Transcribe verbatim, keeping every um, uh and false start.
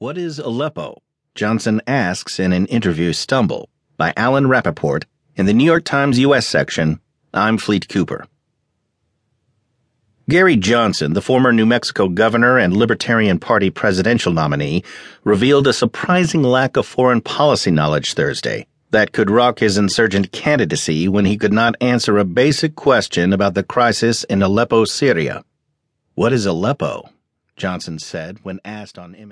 What is Aleppo? Johnson asks in an interview Stumble by Alan Rapoport in the New York Times U S section. I'm Fleet Cooper. Gary Johnson, the former New Mexico governor and Libertarian Party presidential nominee, revealed a surprising lack of foreign policy knowledge Thursday that could rock his insurgent candidacy when he could not answer a basic question about the crisis in Aleppo, Syria. What is Aleppo? Johnson said when asked on M S N B C.